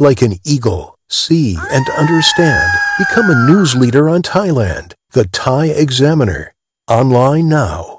Like an eagle, see and understand. Become a news leader on Thailand. The Thai Examiner. Online now.